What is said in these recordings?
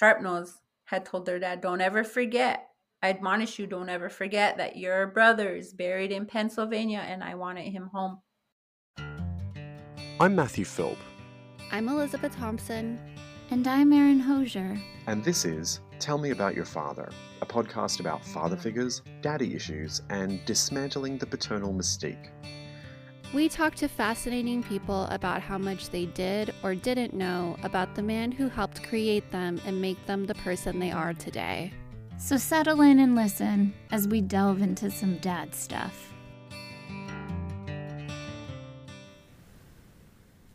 Sharpnose had told their dad, "Don't ever forget. I admonish you, don't ever forget that your brother is buried in Pennsylvania and I wanted him home." I'm Matthew Philp. I'm Elizabeth Thompson. And I'm Erin Hosier. And this is Tell Me About Your Father, a podcast about father figures, daddy issues, and dismantling the paternal mystique. We talk to fascinating people about how much they did or didn't know about the man who helped create them and make them the person they are today. So settle in and listen as we delve into some dad stuff.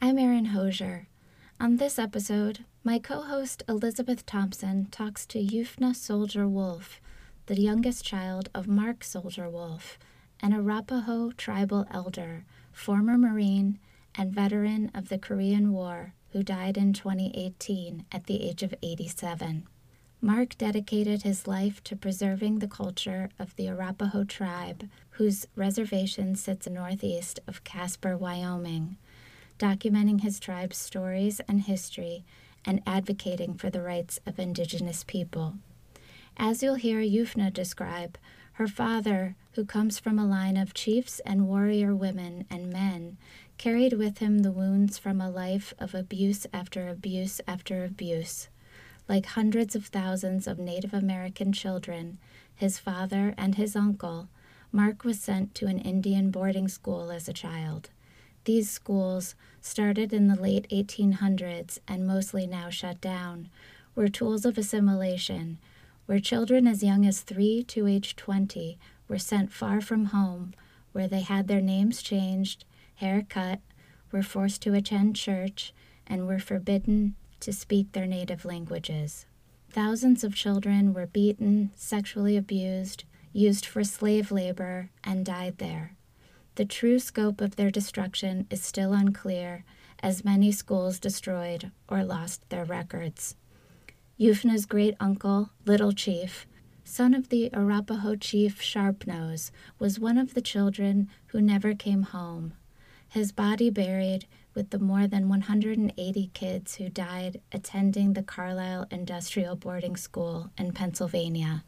I'm Erin Hosier. On this episode, my co-host Elizabeth Thompson talks to Yufna Soldier Wolf, the youngest child of Mark Soldier Wolf, an Arapaho tribal elder, former Marine, and veteran of the Korean War, who died in 2018 at the age of 87. Mark dedicated his life to preserving the culture of the Arapaho tribe, whose reservation sits northeast of Casper, Wyoming, documenting his tribe's stories and history and advocating for the rights of indigenous people. As you'll hear Yufna describe, her father, who comes from a line of chiefs and warrior women and men, carried with him the wounds from a life of abuse after abuse after abuse. Like hundreds of thousands of Native American children, his father and his uncle, Mark was sent to an Indian boarding school as a child. These schools, started in the late 1800s and mostly now shut down, were tools of assimilation, where children as young as 3 to age 20 were sent far from home, where they had their names changed, hair cut, were forced to attend church, and were forbidden to speak their native languages. Thousands of children were beaten, sexually abused, used for slave labor, and died there. The true scope of their destruction is still unclear, as many schools destroyed or lost their records. Yufna's great-uncle, Little Chief, son of the Arapaho chief Sharpnose, was one of the children who never came home. His body buried with the more than 180 kids who died attending the Carlisle Industrial Boarding School in Pennsylvania.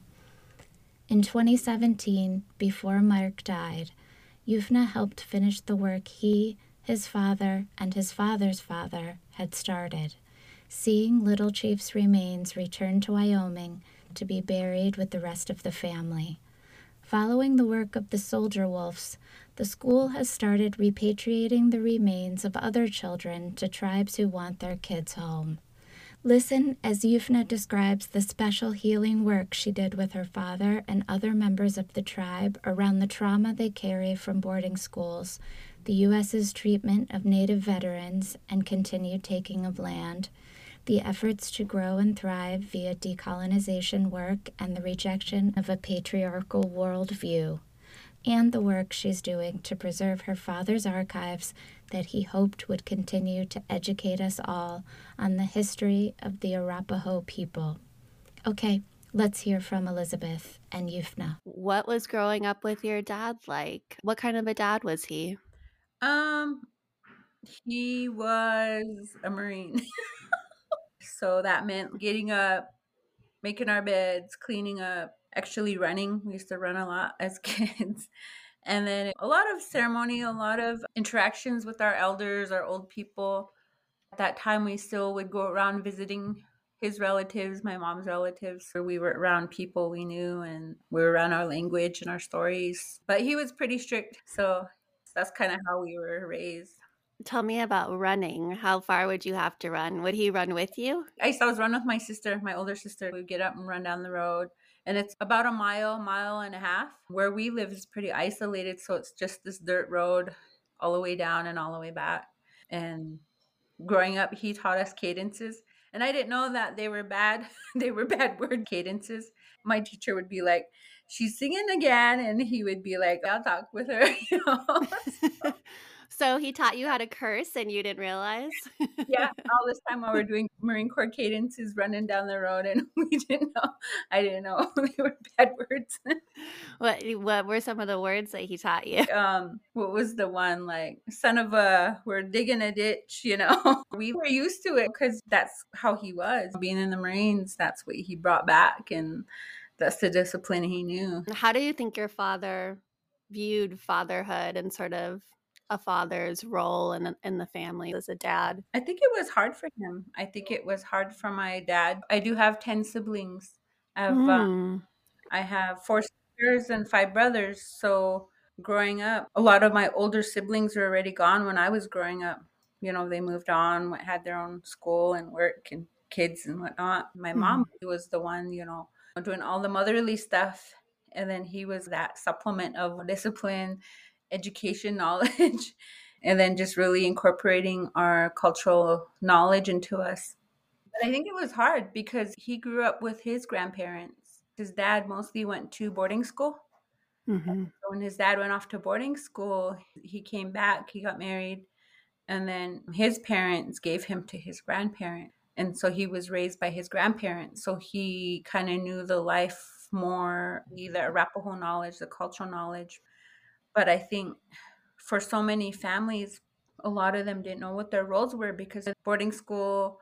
In 2017, before Mark died, Yufna helped finish the work he, his father, and his father's father had started, seeing Little Chief's remains return to Wyoming to be buried with the rest of the family. Following the work of the Soldier Wolves, the school has started repatriating the remains of other children to tribes who want their kids home. Listen as Yufna describes the special healing work she did with her father and other members of the tribe around the trauma they carry from boarding schools, the U.S.'s treatment of Native veterans and continued taking of land, the efforts to grow and thrive via decolonization work and the rejection of a patriarchal worldview, and the work she's doing to preserve her father's archives that he hoped would continue to educate us all on the history of the Arapaho people. Okay, let's hear from Elizabeth and Yufna. What was growing up with your dad like? What kind of a dad was he? He was a Marine. So that meant getting up, making our beds, cleaning up, actually running. We used to run a lot as kids. And then a lot of ceremony, a lot of interactions with our elders, our old people. At that time, we still would go around visiting his relatives, my mom's relatives, where we were around people we knew and we were around our language and our stories. But he was pretty strict, so that's kind of how we were raised. Tell me about running. How far would you have to run? Would he run with you? I used to always run with my sister, my older sister. We'd get up and run down the road. And it's about a mile, mile and a half. Where we live is pretty isolated, so it's just this dirt road all the way down and all the way back. And growing up, he taught us cadences. And I didn't know that they were bad. They were bad word cadences. My teacher would be like, "She's singing again." And he would be like, "I'll talk with her." You know? So he taught you how to curse and you didn't realize? Yeah, all this time while we're doing Marine Corps cadences, running down the road, and we didn't know. I didn't know they were bad words. What were some of the words that he taught you? What was the one, like, son of a, we're digging a ditch, you know? We were used to it because that's how he was. Being in the Marines, that's what he brought back, and that's the discipline he knew. How do you think your father viewed fatherhood and sort of a father's role in the family as a dad? I think it was hard for him. I think it was hard for my dad. I do have 10 siblings. I have 4 sisters and 5 brothers. So growing up, a lot of my older siblings were already gone when I was growing up. You know, they moved on, had their own school and work and kids and whatnot. My mom was the one, you know, doing all the motherly stuff. And then he was that supplement of discipline, education, knowledge, and then just really incorporating our cultural knowledge into us. But I think it was hard because he grew up with his grandparents. His dad mostly went to boarding school. So when his dad went off to boarding school, he came back, he got married, and then his parents gave him to his grandparents. And so he was raised by his grandparents. So he kind of knew the life more, the Arapaho knowledge, the cultural knowledge. But I think for so many families, a lot of them didn't know what their roles were because of boarding school,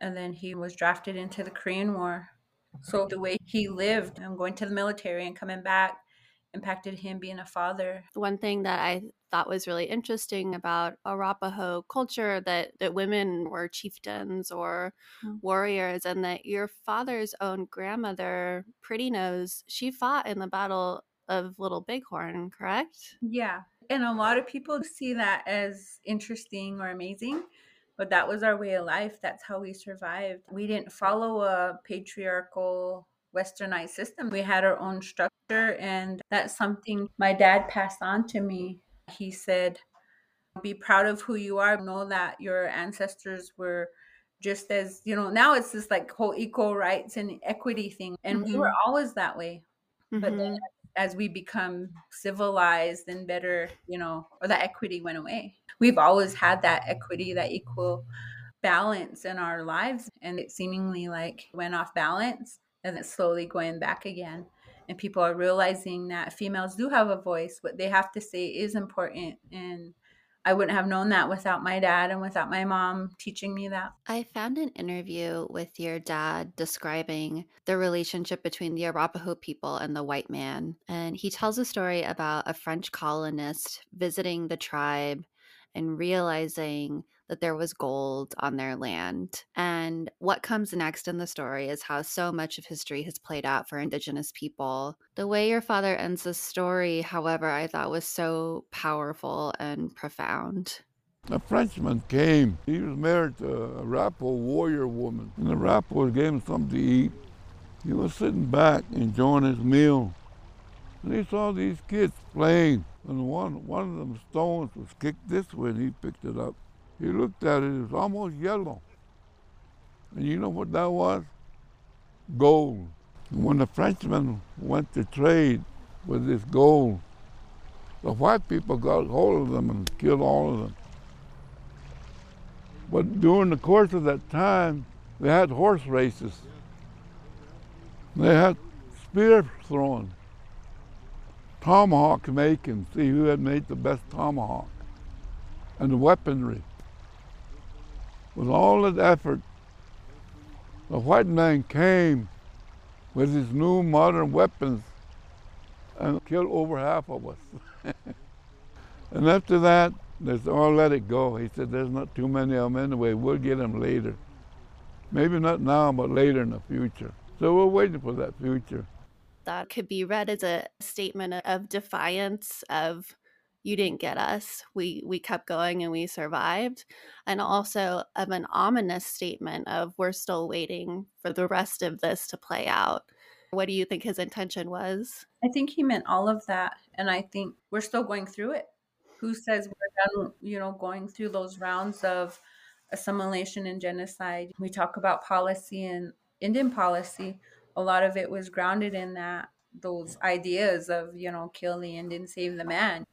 and then he was drafted into the Korean War. So the way he lived and going to the military and coming back impacted him being a father. One thing that I thought was really interesting about Arapaho culture that women were chieftains or warriors, and that your father's own grandmother, Pretty Nose, she fought in the Battle of Little Bighorn, correct? Yeah. And a lot of people see that as interesting or amazing, but that was our way of life. That's how we survived. We didn't follow a patriarchal westernized system. We had our own structure, and that's something my dad passed on to me. He said, be proud of who you are. Know that your ancestors were just as, you know, now it's this like whole equal rights and equity thing. And we were always that way. But then as we become civilized and better, you know, or that equity went away. We've always had that equity, that equal balance in our lives. And it seemingly like went off balance and it's slowly going back again. And people are realizing that females do have a voice. What they have to say is important. And I wouldn't have known that without my dad and without my mom teaching me that. I found an interview with your dad describing the relationship between the Arapaho people and the white man. And he tells a story about a French colonist visiting the tribe and realizing that there was gold on their land. And what comes next in the story is how so much of history has played out for Indigenous people. The way your father ends the story, however, I thought was so powerful and profound. A Frenchman came. He was married to a Arapaho warrior woman. And the Arapaho gave him something to eat. He was sitting back enjoying his meal. And he saw these kids playing. And one of them stones was kicked this way and he picked it up. He looked at it, it was almost yellow. And you know what that was? Gold. When the Frenchmen went to trade with this gold, the white people got hold of them and killed all of them. But during the course of that time, they had horse races. They had spear throwing, tomahawk making, see who had made the best tomahawk, and the weaponry. With all that effort, the white man came with his new modern weapons and killed over half of us. And after that, they said, oh, let it go. He said, there's not too many of them anyway. We'll get them later. Maybe not now, but later in the future. So we're waiting for that future. That could be read as a statement of defiance, of you didn't get us. We kept going and we survived. And also of an ominous statement of we're still waiting for the rest of this to play out. What do you think his intention was? I think he meant all of that. And I think we're still going through it. Who says we're done, you know, going through those rounds of assimilation and genocide? We talk about policy and Indian policy. A lot of it was grounded in that, those ideas of, you know, kill the Indian, save the man.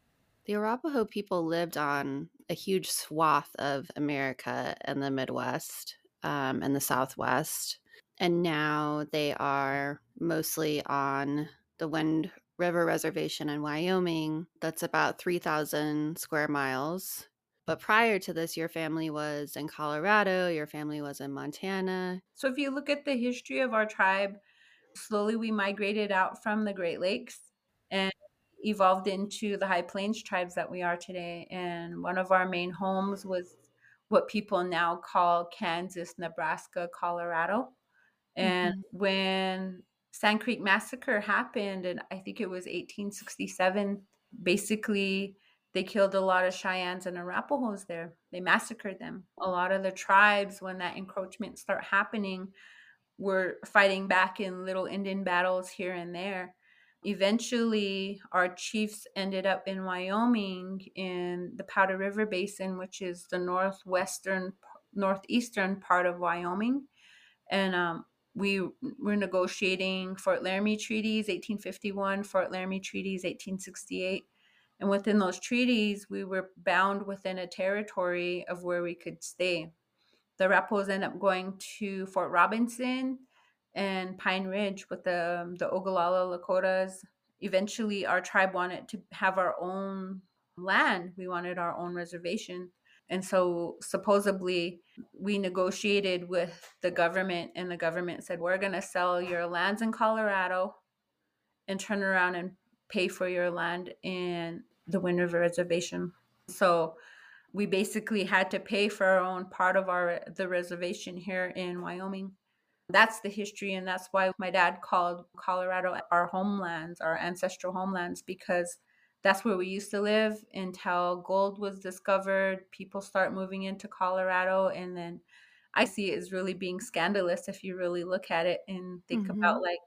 The Arapaho people lived on a huge swath of America and the Midwest and the Southwest. And now they are mostly on the Wind River Reservation in Wyoming. That's about 3,000 square miles. But prior to this, your family was in Colorado, your family was in Montana. So if you look at the history of our tribe, slowly we migrated out from the Great Lakes and evolved into the High Plains tribes that we are today. And one of our main homes was what people now call Kansas, Nebraska, Colorado. And when Sand Creek Massacre happened, and I think it was 1867, basically they killed a lot of Cheyennes and Arapahos there. They massacred them. A lot of the tribes, when that encroachment started happening, were fighting back in little Indian battles here and there. Eventually, our chiefs ended up in Wyoming in the Powder River Basin, which is the northeastern part of Wyoming. And we were negotiating Fort Laramie Treaties, 1851, Fort Laramie Treaties, 1868. And within those treaties, we were bound within a territory of where we could stay. The Arapahos ended up going to Fort Robinson and Pine Ridge with the Oglala Lakotas. Eventually, our tribe wanted to have our own land. We wanted our own reservation. And so supposedly we negotiated with the government, and the government said, we're going to sell your lands in Colorado and turn around and pay for your land in the Wind River Reservation. So we basically had to pay for our own part of the reservation here in Wyoming. That's the history, and that's why my dad called Colorado our homelands, our ancestral homelands, because that's where we used to live until gold was discovered. People start moving into Colorado, and then I see it as really being scandalous if you really look at it and think about like,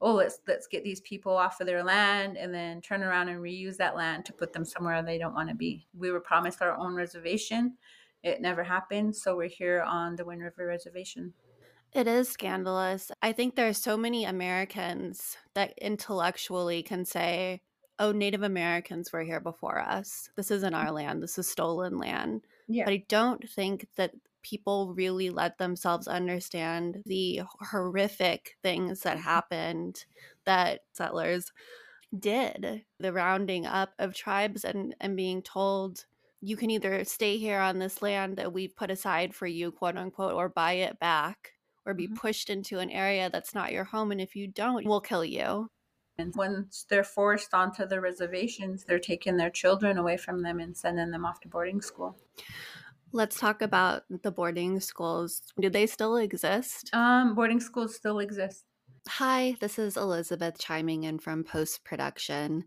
oh, let's get these people off of their land and then turn around and reuse that land to put them somewhere they don't want to be. We were promised our own reservation. It never happened, so we're here on the Wind River Reservation. It is scandalous. I think there are so many Americans that intellectually can say, oh, Native Americans were here before us. This isn't our land. This is stolen land. Yeah. But I don't think that people really let themselves understand the horrific things that happened that settlers did. The rounding up of tribes and being told, you can either stay here on this land that we put aside for you, quote unquote, or buy it back, or be pushed into an area that's not your home. And if you don't, we'll kill you. And once they're forced onto the reservations, they're taking their children away from them and sending them off to boarding school. Let's talk about the boarding schools. Do they still exist? Boarding schools still exist. Hi, this is Elizabeth chiming in from post-production.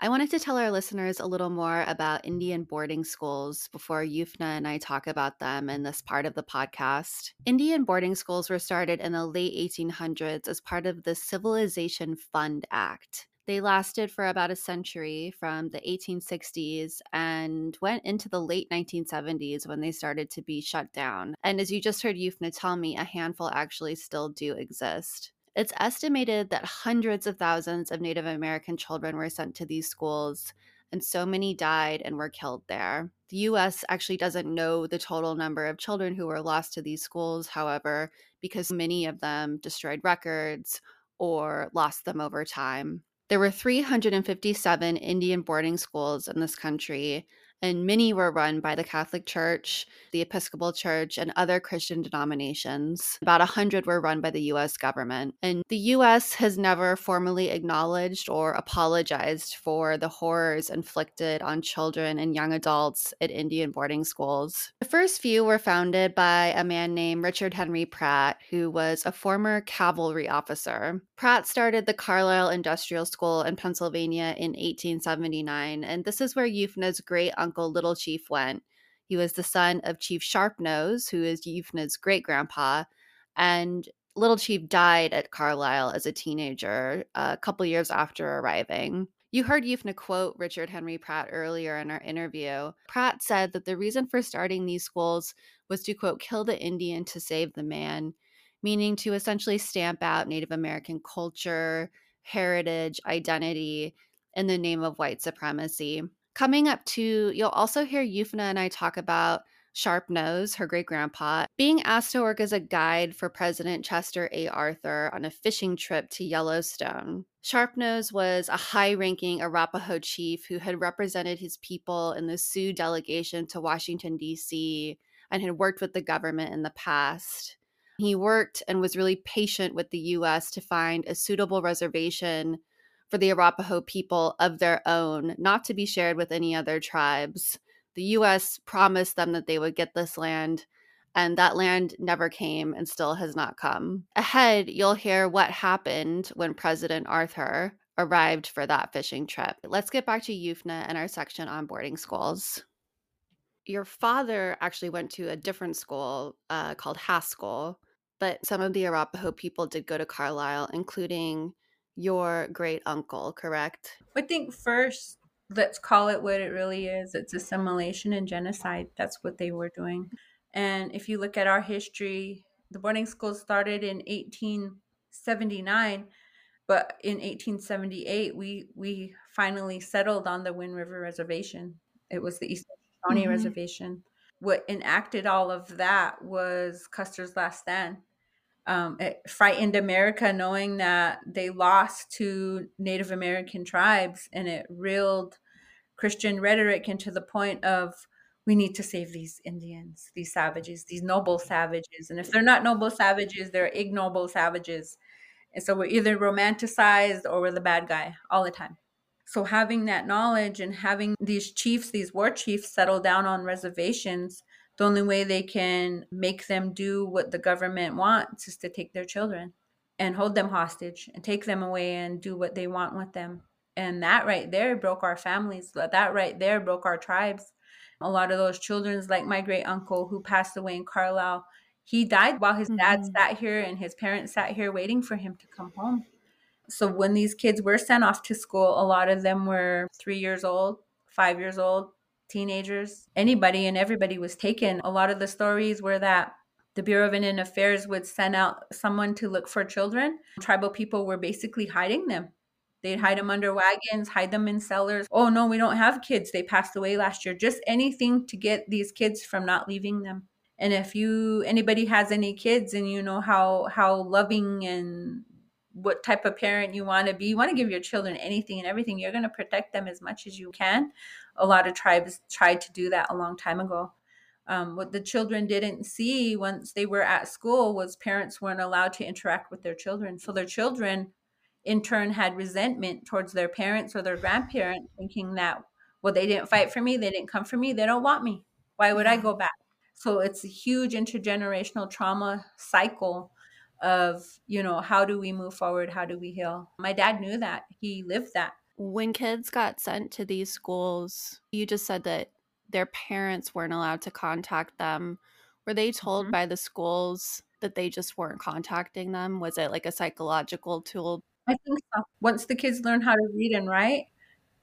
I wanted to tell our listeners a little more about Indian boarding schools before Yufna and I talk about them in this part of the podcast. Indian boarding schools were started in the late 1800s as part of the Civilization Fund Act. They lasted for about a century from the 1860s and went into the late 1970s when they started to be shut down. And as you just heard Yufna tell me, a handful actually still do exist. It's estimated that hundreds of thousands of Native American children were sent to these schools, and so many died and were killed there. The U.S. actually doesn't know the total number of children who were lost to these schools, however, because many of them destroyed records or lost them over time. There were 357 Indian boarding schools in this country, and many were run by the Catholic Church, the Episcopal Church, and other Christian denominations. About 100 were run by the U.S. government. And the U.S. has never formally acknowledged or apologized for the horrors inflicted on children and young adults at Indian boarding schools. The first few were founded by a man named Richard Henry Pratt, who was a former cavalry officer. Pratt started the Carlisle Industrial School in Pennsylvania in 1879, and this is where Yufna's great uncle Little Chief went. He was the son of Chief Sharpnose, who is Yufna's great grandpa, and Little Chief died at Carlisle as a teenager a couple years after arriving. You heard Yufna quote Richard Henry Pratt earlier in our interview. Pratt said that the reason for starting these schools was to, quote, kill the Indian to save the man, meaning to essentially stamp out Native American culture, heritage, identity in the name of white supremacy. Coming up too, you'll also hear Yufna and I talk about Sharpnose, her great-grandpa, being asked to work as a guide for President Chester A. Arthur on a fishing trip to Yellowstone. Sharpnose was a high-ranking Arapaho chief who had represented his people in the Sioux delegation to Washington, D.C., and had worked with the government in the past. He worked and was really patient with the U.S. to find a suitable reservation for the Arapaho people of their own, not to be shared with any other tribes. The U.S. promised them that they would get this land, and that land never came and still has not come. Ahead, you'll hear what happened when President Arthur arrived for that fishing trip. Let's get back to Yufna and our section on boarding schools. Your father actually went to a different school called Haskell, but some of the Arapaho people did go to Carlisle, including your great uncle, correct? I think first, let's call it what it really is. It's assimilation and genocide. That's what they were doing. And if you look at our history, the boarding school started in 1879, but in 1878, we finally settled on the Wind River Reservation. It was the Eastern Shawnee Reservation. What enacted all of that was Custer's Last Stand. It frightened America knowing that they lost to Native American tribes, and it reeled Christian rhetoric into the point of, we need to save these Indians, these savages, these noble savages. And if they're not noble savages, they're ignoble savages. And so we're either romanticized or we're the bad guy all the time. So having that knowledge and having these chiefs, these war chiefs, settle down on reservations, the only way they can make them do what the government wants is to take their children and hold them hostage and take them away and do what they want with them. And that right there broke our families. That right there broke our tribes. A lot of those children, like my great uncle who passed away in Carlisle, he died while his dad sat here and his parents sat here waiting for him to come home. So when these kids were sent off to school, a lot of them were 3 years old, 5 years old, teenagers, anybody and everybody was taken. A lot of the stories were that the Bureau of Indian Affairs would send out someone to look for children. Tribal people were basically hiding them. They'd hide them under wagons, hide them in cellars. Oh no, we don't have kids. They passed away last year. Just anything to get these kids from not leaving them. And if anybody has any kids and you know how loving and what type of parent you want to be, you want to give your children anything and everything. You're going to protect them as much as you can. A lot of tribes tried to do that a long time ago. What the children didn't see once they were at school was parents weren't allowed to interact with their children. So their children, in turn, had resentment towards their parents or their grandparents, thinking that, well, they didn't fight for me, they didn't come for me, they don't want me. Why would I go back? So it's a huge intergenerational trauma cycle of, you know, how do we move forward? How do we heal? My dad knew that. He lived that. When kids got sent to these schools, you just said that their parents weren't allowed to contact them. Were they told by the schools that they just weren't contacting them? Was it like a psychological tool? I think so. Once the kids learn how to read and write,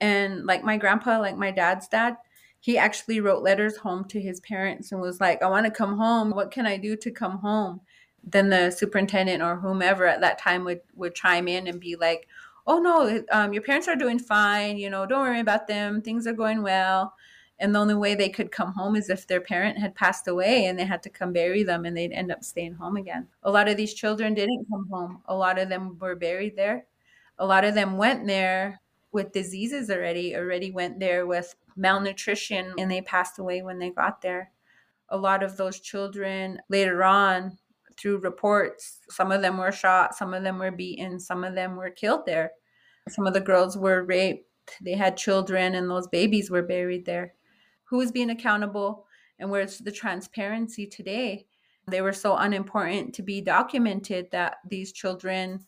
and like my grandpa, like my dad's dad, he actually wrote letters home to his parents and was like, I want to come home. What can I do to come home? Then the superintendent or whomever at that time would chime in and be like, oh, no, your parents are doing fine. You know, don't worry about them. Things are going well. And the only way they could come home is if their parent had passed away and they had to come bury them, and they'd end up staying home again. A lot of these children didn't come home. A lot of them were buried there. A lot of them went there with diseases already went there with malnutrition, and they passed away when they got there. A lot of those children later on, through reports, some of them were shot, some of them were beaten, some of them were killed there. Some of the girls were raped. They had children, and those babies were buried there. Who is being accountable, and where's the transparency today? They were so unimportant to be documented that these children,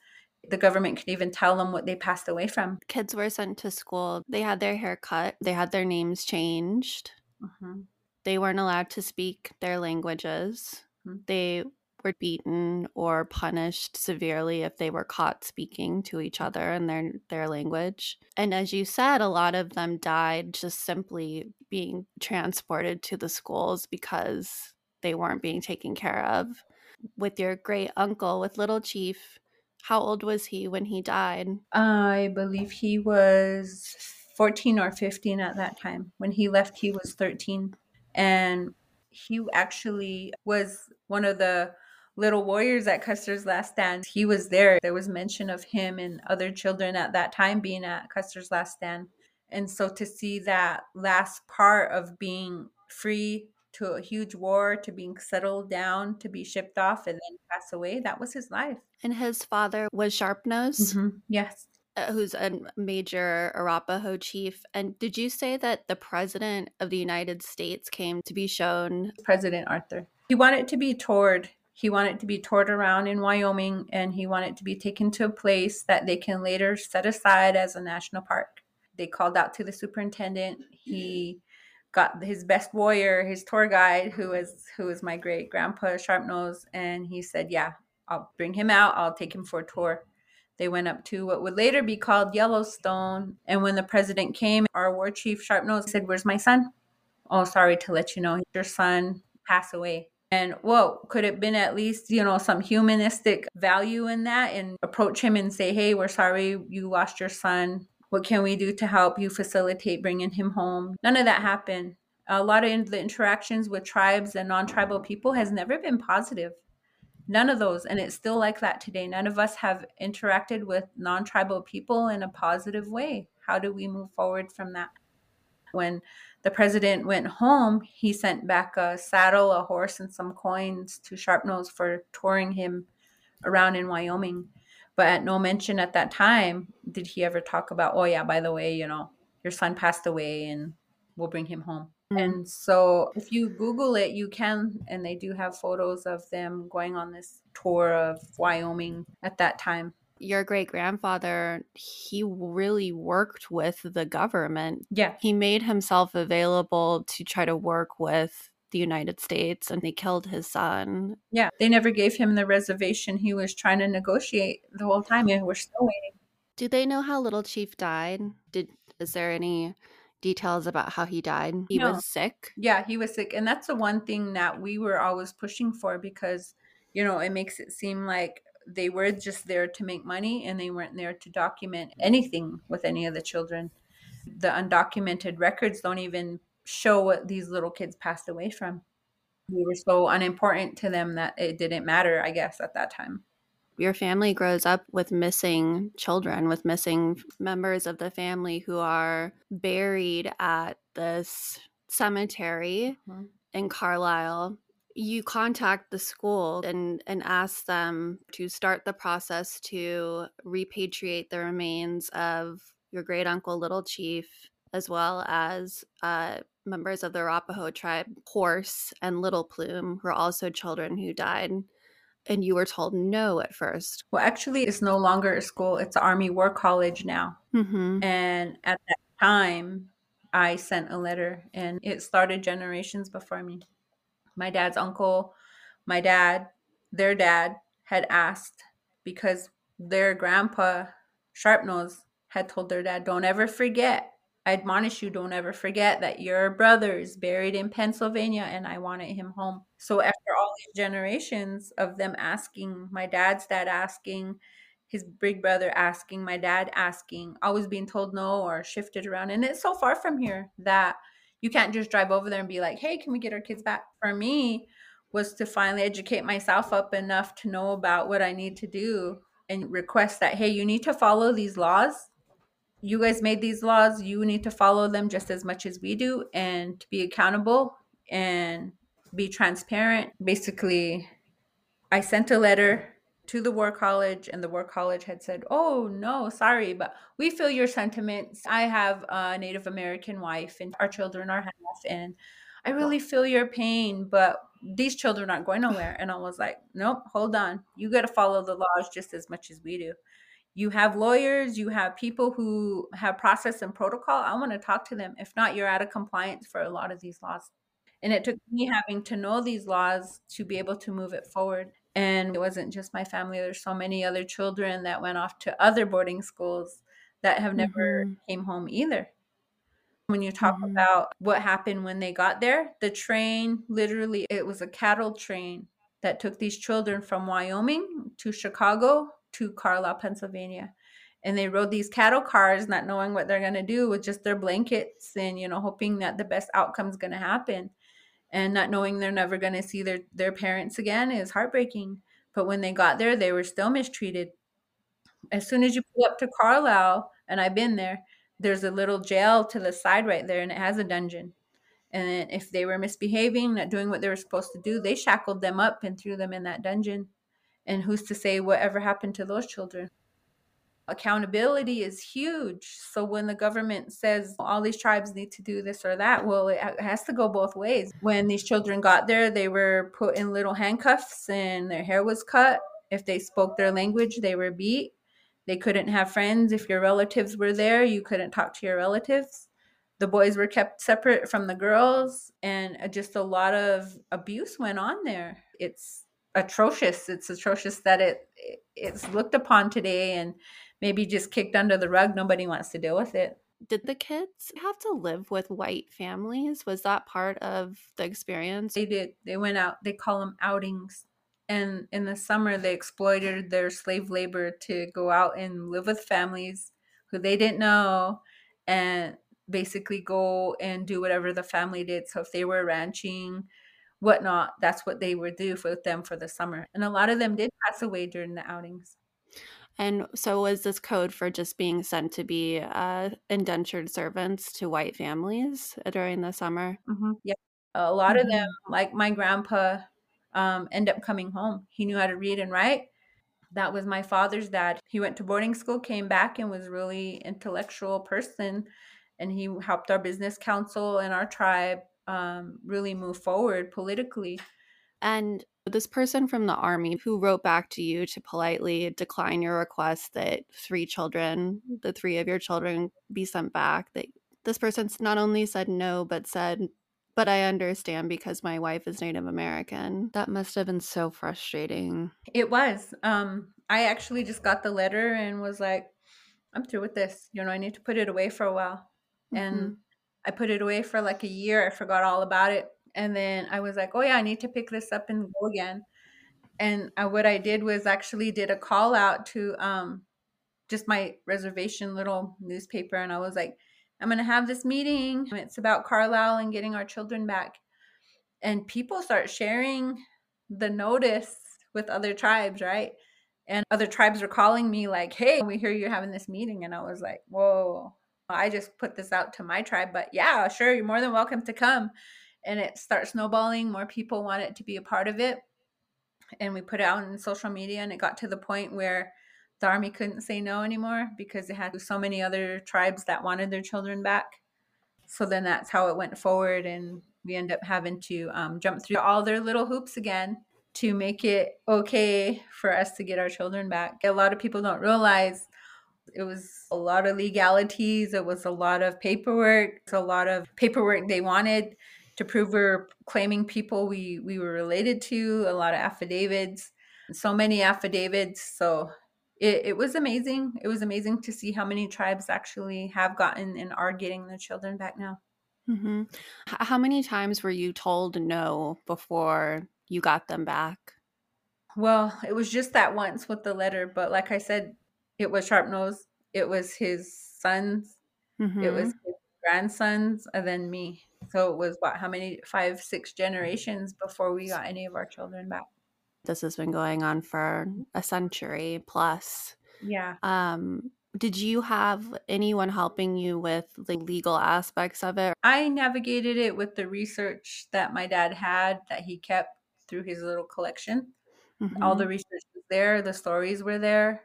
the government could even tell them what they passed away from. Kids were sent to school. They had their hair cut. They had their names changed. They weren't allowed to speak their languages. They were beaten or punished severely if they were caught speaking to each other in their language. And as you said, a lot of them died just simply being transported to the schools because they weren't being taken care of. With your great uncle, with Little Chief, how old was he when he died? I believe he was 14 or 15 at that time. When he left, he was 13. And he actually was one of the little warriors at Custer's Last Stand. He was there. There was mention of him and other children at that time being at Custer's Last Stand. And so to see that last part of being free to a huge war, to being settled down, to be shipped off and then pass away, that was his life. And his father was Sharpnose? Mm-hmm. Yes. Who's a major Arapaho chief. And did you say that the president of the United States came to be shown? President Arthur. He wanted to be toured. He wanted to be toured around in Wyoming, and he wanted to be taken to a place that they can later set aside as a national park. They called out to the superintendent. He got his best warrior, his tour guide, who was my great grandpa Sharpnose, and he said, "Yeah, I'll bring him out. I'll take him for a tour." They went up to what would later be called Yellowstone, and when the president came, our war chief Sharpnose said, "Where's my son? Oh, sorry to let you know, your son passed away." And whoa, could it have been at least, some humanistic value in that, and approach him and say, "Hey, we're sorry you lost your son. What can we do to help you facilitate bringing him home?" None of that happened. A lot of the interactions with tribes and non-tribal people has never been positive. None of those. And it's still like that today. None of us have interacted with non-tribal people in a positive way. How do we move forward from that? When the president went home, he sent back a saddle, a horse, and some coins to Sharpnose for touring him around in Wyoming. But at no mention at that time did he ever talk about, "Oh yeah, by the way, your son passed away and we'll bring him home." And so if you Google it, you can, and they do have photos of them going on this tour of Wyoming at that time. Your great-grandfather, he really worked with the government. Yeah. He made himself available to try to work with the United States, and they killed his son. Yeah. They never gave him the reservation. He was trying to negotiate the whole time, and we're still waiting. Do they know how Little Chief died? Is there any details about how he died? He was sick? Yeah, he was sick. And that's the one thing that we were always pushing for, because, it makes it seem like they were just there to make money and they weren't there to document anything with any of the children. The undocumented records don't even show what these little kids passed away from. We were so unimportant to them that it didn't matter, I guess, at that time. Your family grows up with missing children, with missing members of the family who are buried at this cemetery in Carlisle. You contact the school and ask them to start the process to repatriate the remains of your great uncle, Little Chief, as well as members of the Arapaho tribe, Horse and Little Plume, who are also children who died. And you were told no at first. Well, actually, it's no longer a school. It's an Army War College now. Mm-hmm. And at that time, I sent a letter, and it started generations before me. My dad's uncle, my dad, their dad had asked, because their grandpa, Sharpnose, had told their dad, "Don't ever forget. I admonish you, don't ever forget that your brother is buried in Pennsylvania and I wanted him home." So after all these generations of them asking, my dad's dad asking, his big brother asking, my dad asking, always being told no or shifted around. And it's so far from here that you can't just drive over there and be like, "Hey, can we get our kids back?" For me was to finally educate myself up enough to know about what I need to do and request that, "Hey, you need to follow these laws. You guys made these laws. You need to follow them just as much as we do, and to be accountable and be transparent." Basically, I sent a letter to the War College, and the War College had said, "Oh, no, sorry, but we feel your sentiments. I have a Native American wife, and our children are half, and I really feel your pain, but these children aren't going nowhere." And I was like, "Nope, hold on. You got to follow the laws just as much as we do. You have lawyers, you have people who have process and protocol. I want to talk to them. If not, you're out of compliance for a lot of these laws." And it took me having to know these laws to be able to move it forward. And it wasn't just my family. There's so many other children that went off to other boarding schools that have never came home either. When you talk about what happened when they got there, the train, literally, it was a cattle train that took these children from Wyoming to Chicago to Carlisle, Pennsylvania. And they rode these cattle cars, not knowing what they're going to do with just their blankets and, you know, hoping that the best outcome is going to happen. And not knowing they're never going to see their parents again is heartbreaking. But when they got there, they were still mistreated. As soon as you pull up to Carlisle, and I've been there, there's a little jail to the side right there, and it has a dungeon. And if they were misbehaving, not doing what they were supposed to do, they shackled them up and threw them in that dungeon. And who's to say whatever happened to those children? Accountability is huge. So when the government says all these tribes need to do this or that, well, it has to go both ways. When these children got there, they were put in little handcuffs and their hair was cut. If they spoke their language, they were beat. They couldn't have friends. If your relatives were there, you couldn't talk to your relatives. The boys were kept separate from the girls, and just a lot of abuse went on there. It's atrocious. It's atrocious that it's looked upon today and maybe just kicked under the rug. Nobody wants to deal with it. Did the kids have to live with white families? Was that part of the experience? They did. They went out. They call them outings. And in the summer, they exploited their slave labor to go out and live with families who they didn't know and basically go and do whatever the family did. So if they were ranching, whatnot, that's what they would do with them for the summer. And a lot of them did pass away during the outings. And so was this code for just being sent to be indentured servants to white families during the summer? Mm-hmm. Yeah. A lot of them, like my grandpa, end up coming home. He knew how to read and write. That was my father's dad. He went to boarding school, came back, and was a really intellectual person. And he helped our business council and our tribe really move forward politically. And this person from the Army who wrote back to you to politely decline your request that the three of your children be sent back, that this person not only said no, but said, "But I understand because my wife is Native American." That must have been so frustrating. It was. I actually just got the letter and was like, I'm through with this. You know, I need to put it away for a while. Mm-hmm. And I put it away for like a year. I forgot all about it. And then I was like, oh yeah, I need to pick this up and go again. And what I did was actually did a call out to just my reservation little newspaper. And I was like, I'm going to have this meeting. It's about Carlisle and getting our children back. And people start sharing the notice with other tribes, right? And other tribes were calling me like, hey, we hear you're having this meeting. And I was like, whoa, I just put this out to my tribe. But yeah, sure, you're more than welcome to come. And it starts snowballing. More people want it to be a part of it. And we put it out on social media, and it got to the point where the Army couldn't say no anymore because it had so many other tribes that wanted their children back. So then that's how it went forward. And we end up having to jump through all their little hoops again to make it okay for us to get our children back. A lot of people don't realize it was a lot of legalities. It was a lot of paperwork. It's a lot of paperwork they wanted to prove we're claiming people we were related to, a lot of affidavits, so many affidavits. So it was amazing. It was amazing to see how many tribes actually have gotten and are getting their children back now. Mm-hmm. How many times were you told no before you got them back? Well, it was just that once with the letter. But like I said, it was Sharpnose. It was his sons. Mm-hmm. It was his grandsons, and then me. So it was what, how many, 5, 6 generations before we got any of our children back. This has been going on for a century plus. Yeah. Did you have anyone helping you with the legal aspects of it? I navigated it with the research that my dad had that he kept through his little collection. Mm-hmm. All the research was there. The stories were there.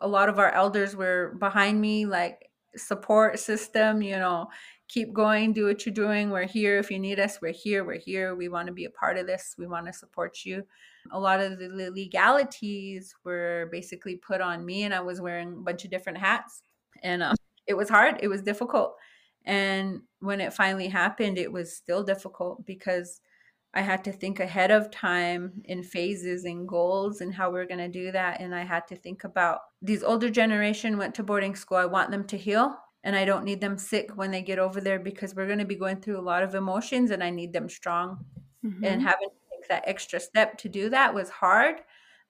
A lot of our elders were behind me, like support system, you know, keep going, do what you're doing. We're here. If you need us, we're here. We're here. We want to be a part of this. We want to support you. A lot of the legalities were basically put on me, and I was wearing a bunch of different hats, and it was hard. It was difficult. And when it finally happened, it was still difficult because I had to think ahead of time in phases and goals and how we're going to do that. And I had to think about these older generation went to boarding school. I want them to heal, and I don't need them sick when they get over there because we're going to be going through a lot of emotions, and I need them strong. Mm-hmm. And having to take that extra step to do that was hard,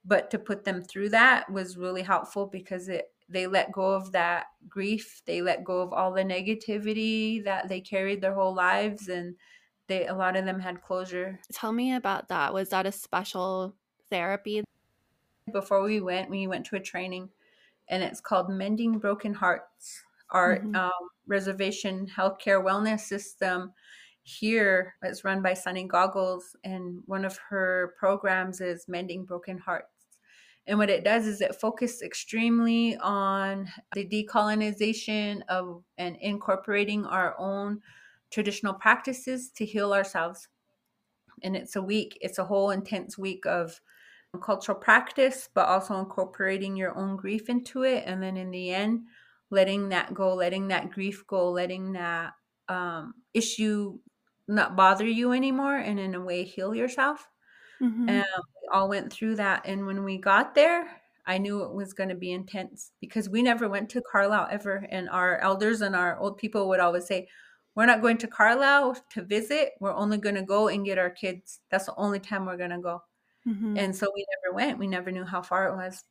but to put them through that was really helpful because it They let go of that grief. They let go of all the negativity that they carried their whole lives, and a lot of them had closure. Tell me about that. Was that a special therapy? Before we went to a training, and it's called Mending Broken Hearts. Our reservation healthcare wellness system here is run by Sunny Goggles, and one of her programs is Mending Broken Hearts. And what it does is it focuses extremely on the decolonization of and incorporating our own traditional practices to heal ourselves. And it's a whole intense week of cultural practice, but also incorporating your own grief into it. And then in the end, letting that go, letting that grief go, letting that issue not bother you anymore, and in a way heal yourself. Mm-hmm. And we all went through that. And when we got there, I knew it was going to be intense because we never went to Carlisle ever. And our elders and our old people would always say, we're not going to Carlisle to visit. We're only going to go and get our kids. That's the only time we're going to go. Mm-hmm. And so we never went. We never knew how far it was.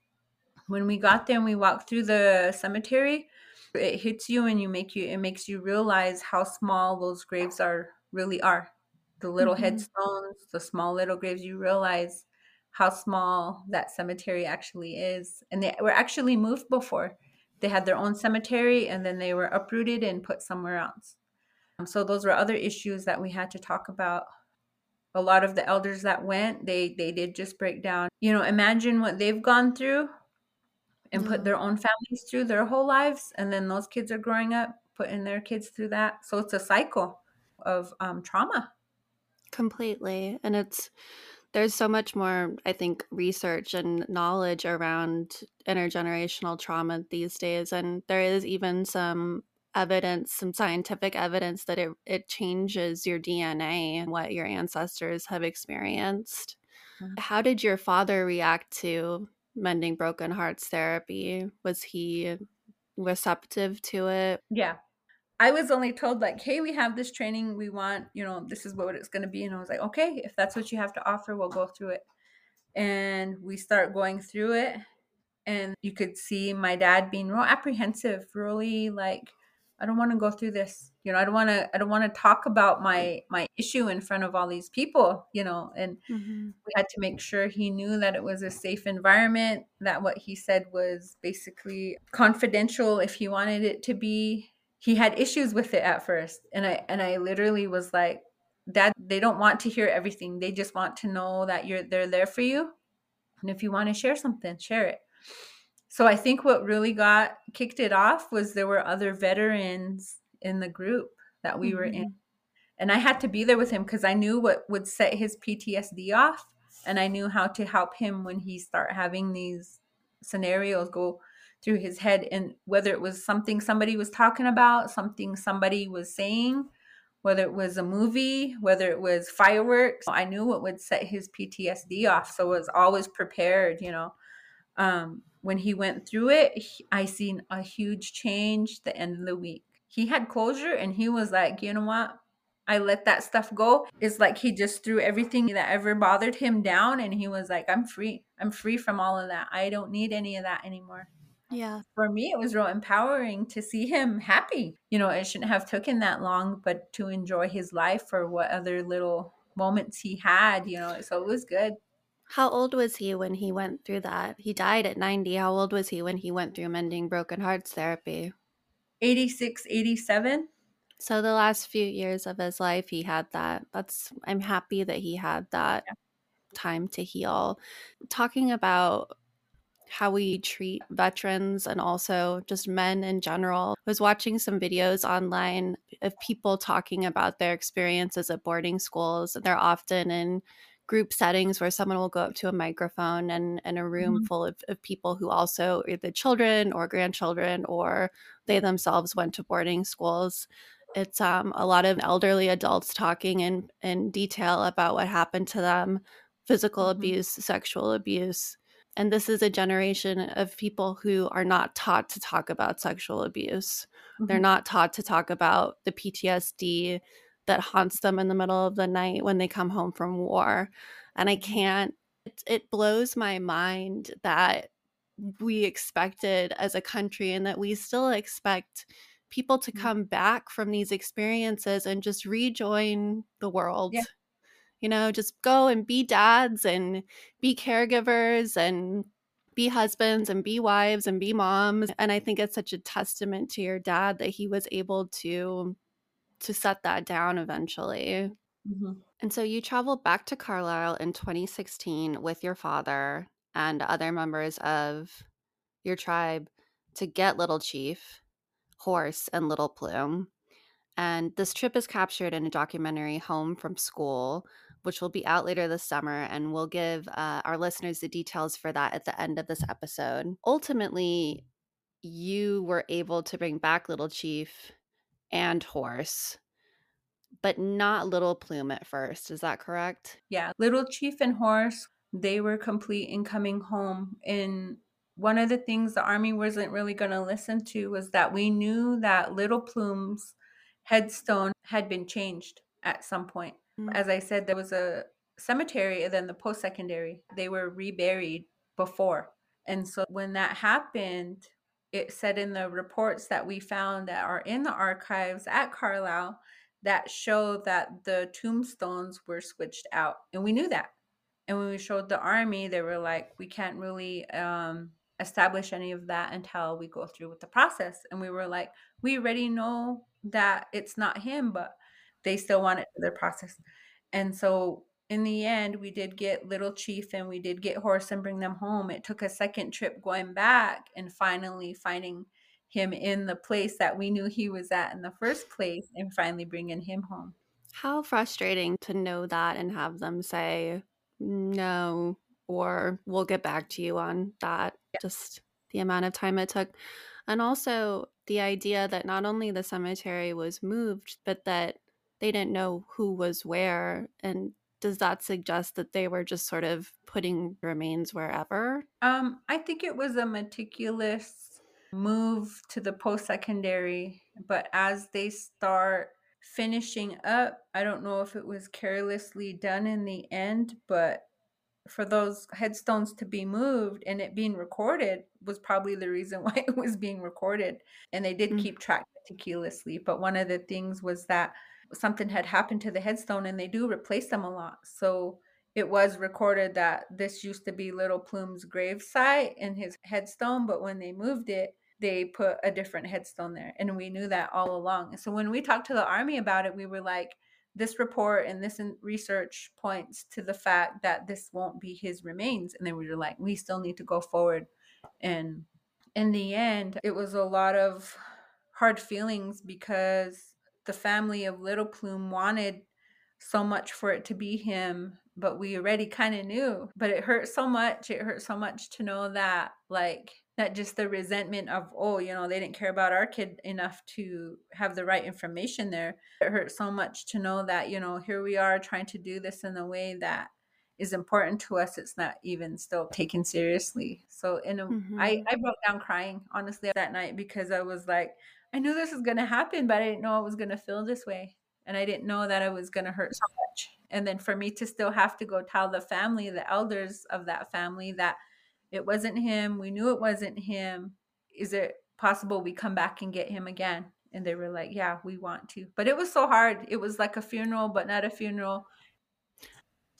When we got there and we walked through the cemetery, it hits you and it makes you realize how small those graves really are. The little headstones, the small little graves, you realize how small that cemetery actually is. And they were actually moved before. They had their own cemetery, and then they were uprooted and put somewhere else. So those were other issues that we had to talk about. A lot of the elders that went, they did just break down. You know, imagine what they've gone through and put their own families through their whole lives. And then those kids are growing up, putting their kids through that. So it's a cycle of trauma. Completely. And there's so much more, I think, research and knowledge around intergenerational trauma these days. And there is even some scientific evidence that it changes your DNA and what your ancestors have experienced. Mm-hmm. How did your father react to Mending Broken Hearts therapy? Was he receptive to it? Yeah. I was only told, like, hey, we have this training, we want, this is what it's going to be. And I was like, okay, if that's what you have to offer, we'll go through it. And we start going through it. And you could see my dad being real apprehensive, really like, I don't want to go through this. I don't want to talk about my issue in front of all these people, and we had to make sure he knew that it was a safe environment, that what he said was basically confidential if he wanted it to be. He had issues with it at first. And I literally was like, Dad, they don't want to hear everything. They just want to know that they're there for you. And if you want to share something, share it. So I think what really kicked it off was there were other veterans in the group that we were in. And I had to be there with him because I knew what would set his PTSD off. And I knew how to help him when he started having these scenarios go through his head, and whether it was something somebody was talking about, something somebody was saying, whether it was a movie, whether it was fireworks, I knew what would set his PTSD off. So I was always prepared, when he went through it, I seen a huge change at the end of the week. He had closure, and he was like, you know what? I let that stuff go. It's like he just threw everything that ever bothered him down, and he was like, I'm free. I'm free from all of that. I don't need any of that anymore. Yeah. For me, it was real empowering to see him happy. It shouldn't have taken that long, but to enjoy his life for what other little moments he had, so it was good. How old was he when he went through that? He died at 90. How old was he when he went through Mending Broken Hearts therapy? 86, 87. So the last few years of his life, he had that. I'm happy that he had that time to heal. Talking about how we treat veterans and also just men in general. I was watching some videos online of people talking about their experiences at boarding schools. They're often in group settings where someone will go up to a microphone and a room full of people who also either children or grandchildren or they themselves went to boarding schools. It's a lot of elderly adults talking in detail about what happened to them, physical abuse, sexual abuse. And this is a generation of people who are not taught to talk about sexual abuse. Mm-hmm. They're not taught to talk about the PTSD that haunts them in the middle of the night when they come home from war. And it blows my mind that we expected as a country, and that we still expect people to come back from these experiences and just rejoin the world. Yeah. You know, just go and be dads and be caregivers and be husbands and be wives and be moms. And I think it's such a testament to your dad that he was able to set that down eventually. Mm-hmm. And so you traveled back to Carlisle in 2016 with your father and other members of your tribe to get Little Chief, Horse, and Little Plume. And this trip is captured in a documentary, Home From School, which will be out later this summer, and we'll give our listeners the details for that at the end of this episode. Ultimately, you were able to bring back Little Chief and Horse, but not Little Plume at first. Is that correct? Yeah. Little Chief and Horse, they were complete in coming home. And one of the things the Army wasn't really going to listen to was that we knew that Little Plume's headstone had been changed at some point. As I said, there was a cemetery and then the post-secondary. They were reburied before. And so when that happened, it said in the reports that we found that are in the archives at Carlisle that show that the tombstones were switched out. And we knew that. And when we showed the Army, they were like, we can't really establish any of that until we go through with the process. And we were like, we already know that it's not him, but they still want it for their process. And so in the end, we did get Little Chief and we did get Horse and bring them home. It took a second trip going back and finally finding him in the place that we knew he was at in the first place and finally bringing him home. How frustrating to know that and have them say no, or we'll get back to you on that. Yeah. Just the amount of time it took. And also the idea that not only the cemetery was moved, but that they didn't know who was where. And does that suggest that they were just sort of putting remains wherever? I think it was a meticulous move to the post-secondary. But as they start finishing up, I don't know if it was carelessly done in the end, but for those headstones to be moved and it being recorded was probably the reason why it was being recorded. And they did keep track meticulously. But one of the things was that something had happened to the headstone, and they do replace them a lot. So it was recorded that this used to be Little Plume's gravesite and his headstone, but when they moved it, they put a different headstone there. And we knew that all along. So when we talked to the Army about it, we were like, this report and this research points to the fact that this won't be his remains. And then we were like, we still need to go forward. And in the end, it was a lot of hard feelings because the family of Little Plume wanted so much for it to be him, but we already kind of knew. But it hurt so much. It hurt so much to know that, like, not just the resentment of, oh, you know, they didn't care about our kid enough to have the right information there. It hurt so much to know that, you know, here we are trying to do this in a way that is important to us. It's not even still taken seriously. So I broke down crying, honestly, that night, because I was like, I knew this was going to happen, but I didn't know it was going to feel this way. And I didn't know that it was going to hurt so much. And then for me to still have to go tell the family, the elders of that family, that it wasn't him. We knew it wasn't him. Is it possible we come back and get him again? And they were like, yeah, we want to. But it was so hard. It was like a funeral, but not a funeral.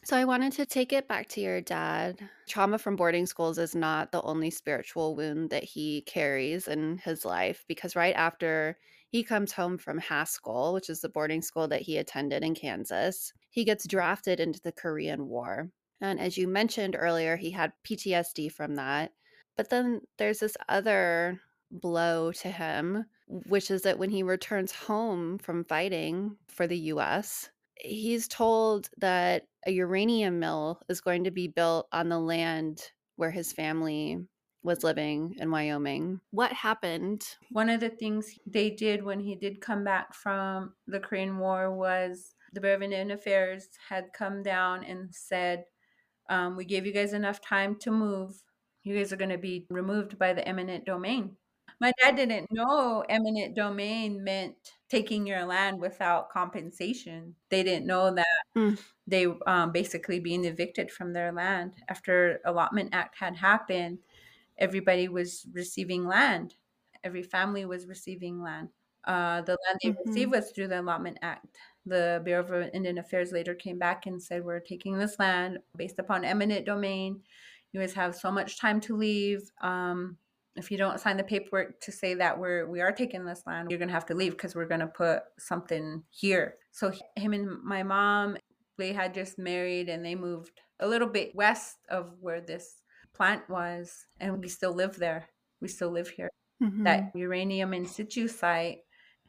So I wanted to take it back to your dad. Trauma from boarding schools is not the only spiritual wound that he carries in his life, because right after he comes home from Haskell, which is the boarding school that he attended in Kansas, he gets drafted into the Korean War. And as you mentioned earlier, he had PTSD from that. But then there's this other blow to him, which is that when he returns home from fighting for the U.S., he's told that a uranium mill is going to be built on the land where his family was living in Wyoming. What happened? One of the things they did when he did come back from the Korean War was the Bureau of Indian Affairs had come down and said, we gave you guys enough time to move. You guys are going to be removed by the eminent domain. My dad didn't know eminent domain meant taking your land without compensation. They didn't know that they basically being evicted from their land after Allotment Act had happened. everybody was receiving land. Every family was receiving land. The land they received was through the Allotment Act. The Bureau of Indian Affairs later came back and said, we're taking this land based upon eminent domain. You guys have so much time to leave. If you don't sign the paperwork to say that we are taking this land, you're going to have to leave because we're going to put something here. So him and my mom, they had just married and they moved a little bit west of where this plant was. And we still live there. We still live here. Mm-hmm. That uranium in situ site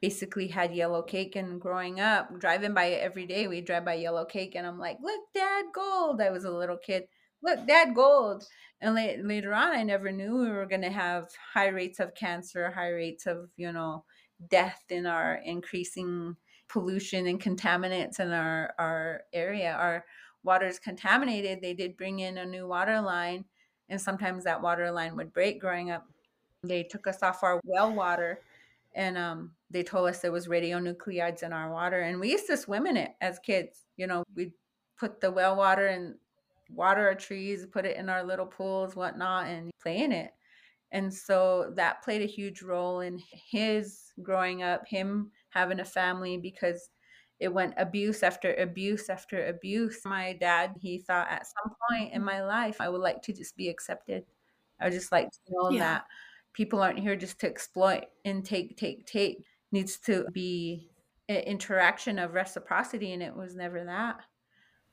basically had yellow cake. And growing up, driving by it every day, we drive by yellow cake. And I'm like, look, Dad, gold. I was a little kid. Look, Dad, gold. And later on, I never knew we were going to have high rates of cancer, high rates of, death in our increasing pollution and contaminants in our area. Our water is contaminated. They did bring in a new water line, and sometimes that water line would break growing up. They took us off our well water, and they told us there was radionuclides in our water. And we used to swim in it as kids. We'd put the well water and water our trees, put it in our little pools, whatnot, and play in it. And so that played a huge role in his growing up, him having a family, because it went abuse after abuse after abuse. My dad, he thought at some point in my life, I would like to just be accepted. I would just like to know that people aren't here just to exploit and take. Needs to be an interaction of reciprocity, and it was never that.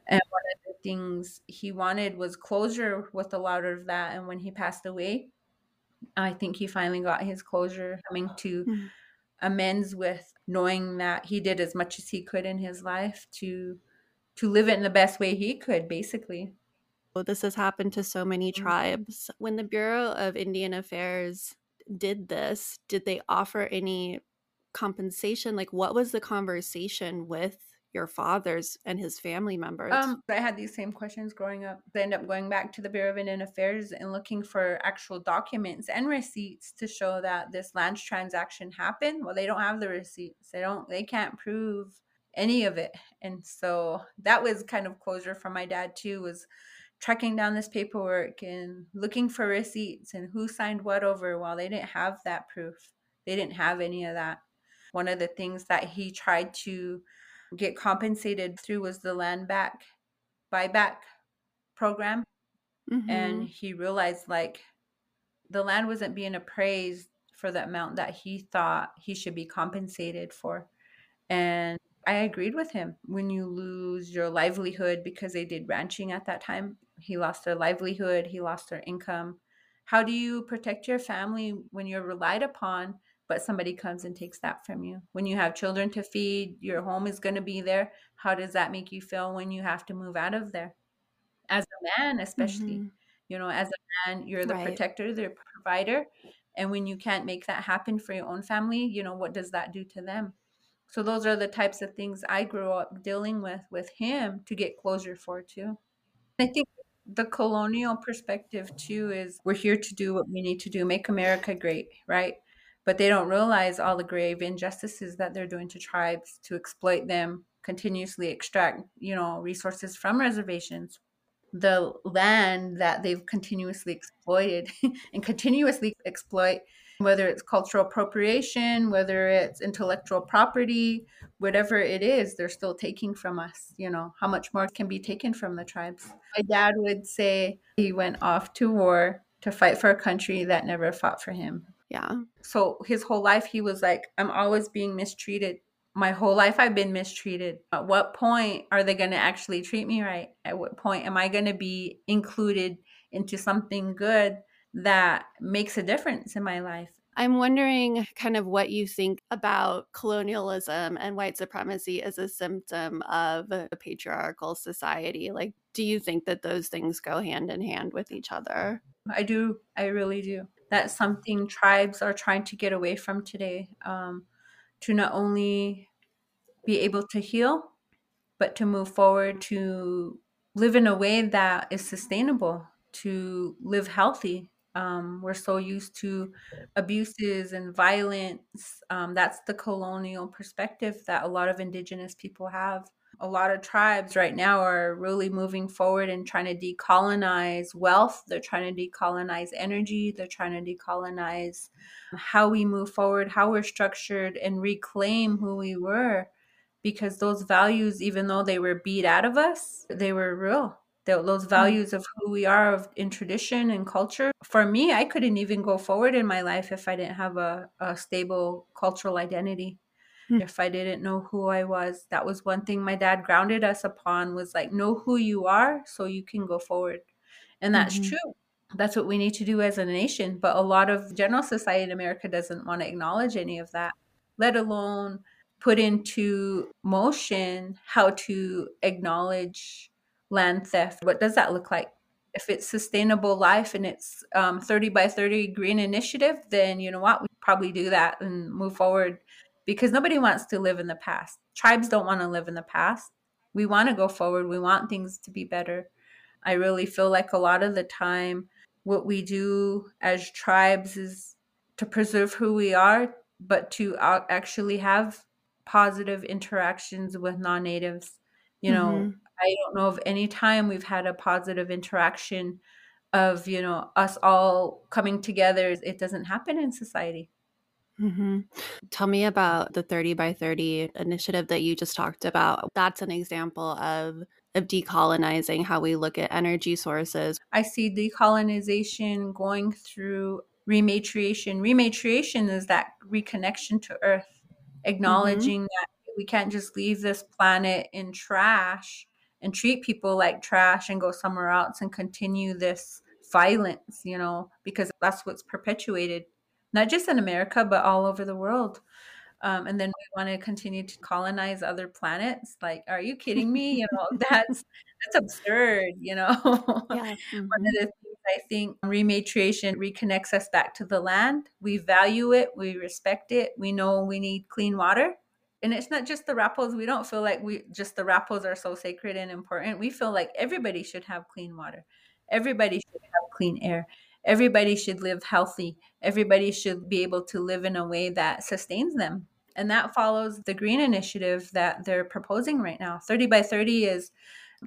And one of the things he wanted was closure with a lot of that. And when he passed away, I think he finally got his closure, coming to amends with knowing that he did as much as he could in his life to live it in the best way he could, basically. Well, this has happened to so many tribes. When the Bureau of Indian Affairs did this, did they offer any compensation? Like, what was the conversation with your father's and his family members? I had these same questions growing up. I ended up going back to the Bureau of Indian Affairs and looking for actual documents and receipts to show that this land transaction happened. Well, they don't have the receipts. They can't prove any of it. And so that was kind of closure for my dad too, was tracking down this paperwork and looking for receipts and who signed what over. Well, they didn't have that proof. They didn't have any of that. One of the things that he tried to get compensated through was the land buyback program. And he realized the land wasn't being appraised for the amount that he thought he should be compensated for. And I agreed with him. When you lose your livelihood, because they did ranching at that time, he lost their livelihood, he lost their income. How do you protect your family when you're relied upon, but somebody comes and takes that from you? When you have children to feed, your home is going to be there. How does that make you feel when you have to move out of there? As a man, especially, as a man, you're the protector, the provider. And when you can't make that happen for your own family, what does that do to them? So those are the types of things I grew up dealing with him to get closure for too. I think the colonial perspective too is we're here to do what we need to do, make America great, right? But they don't realize all the grave injustices that they're doing to tribes, to exploit them, continuously extract, resources from reservations. The land that they've continuously exploited and continuously exploit, whether it's cultural appropriation, whether it's intellectual property, whatever it is, they're still taking from us. How much more can be taken from the tribes? My dad would say he went off to war to fight for a country that never fought for him. Yeah. So his whole life, he was like, I'm always being mistreated. My whole life, I've been mistreated. At what point are they going to actually treat me right? At what point am I going to be included into something good that makes a difference in my life? I'm wondering kind of what you think about colonialism and white supremacy as a symptom of a patriarchal society. Like, do you think that those things go hand in hand with each other? I do. I really do. That's something tribes are trying to get away from today, to not only be able to heal, but to move forward, to live in a way that is sustainable, to live healthy. We're so used to abuses and violence. That's the colonial perspective that a lot of Indigenous people have. a lot of tribes right now are really moving forward and trying to decolonize wealth. They're trying to decolonize energy. They're trying to decolonize how we move forward, how we're structured, and reclaim who we were. Because those values, even though they were beat out of us, they were real. Those values of who we are in tradition and culture. For me, I couldn't even go forward in my life if I didn't have a stable cultural identity. If I didn't know who I was. That was one thing my dad grounded us upon, was like, know who you are so you can go forward. And that's true. That's what we need to do as a nation. But a lot of general society in America doesn't want to acknowledge any of that, let alone put into motion how to acknowledge land theft. What does that look like? If it's sustainable life and it's 30 by 30 green initiative, then you know what? We probably do that and move forward. Because nobody wants to live in the past. Tribes don't want to live in the past. We want to go forward. We want things to be better. I really feel like a lot of the time, what we do as tribes is to preserve who we are, but to actually have positive interactions with non-natives. You know, I don't know of any time we've had a positive interaction of, you know, us all coming together. It doesn't happen in society. Tell me about the 30 by 30 initiative that you just talked about. That's an example of decolonizing how we look at energy sources. I see decolonization going through rematriation. Rematriation is that reconnection to Earth, acknowledging that we can't just leave this planet in trash and treat people like trash and go somewhere else and continue this violence, you know, because that's what's perpetuated. Not just in America, but all over the world. And then we want to continue to colonize other planets. Like, are you kidding me? You know, that's absurd, you know. One of the things I think rematriation reconnects us back to the land. We value it. We respect it. We know we need clean water. And it's not just the Rapos. We don't feel like just the Rapos are so sacred and important. We feel like everybody should have clean water. Everybody should have clean air. Everybody should live healthy. Everybody should be able to live in a way that sustains them. And that follows the green initiative that they're proposing right now. 30 by 30 is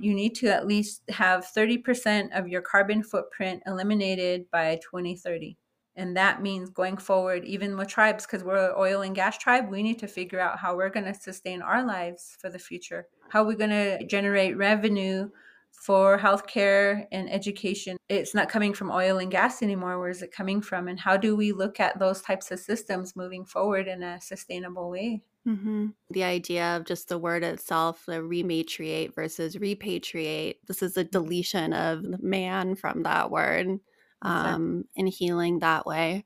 you need to at least have 30% of your carbon footprint eliminated by 2030. And that means going forward, even with tribes, because we're an oil and gas tribe, we need to figure out how we're going to sustain our lives for the future. How we're going to generate revenue for healthcare and education. It's not coming from oil and gas anymore. Where is it coming from? And how do we look at those types of systems moving forward in a sustainable way? The idea of just the word itself, the rematriate versus repatriate, this is a deletion of man from that word and healing that way.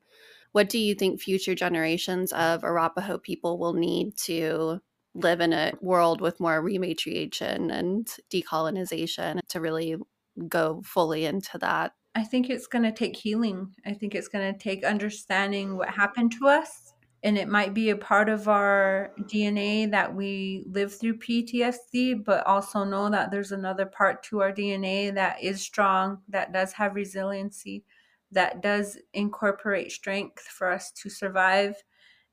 What do you think future generations of Arapaho people will need to live in a world with more rematriation and decolonization to really go fully into that? I think it's going to take healing. I think it's going to take understanding what happened to us. And it might be a part of our DNA that we live through PTSD, but also know that there's another part to our DNA that is strong, that does have resiliency, that does incorporate strength for us to survive.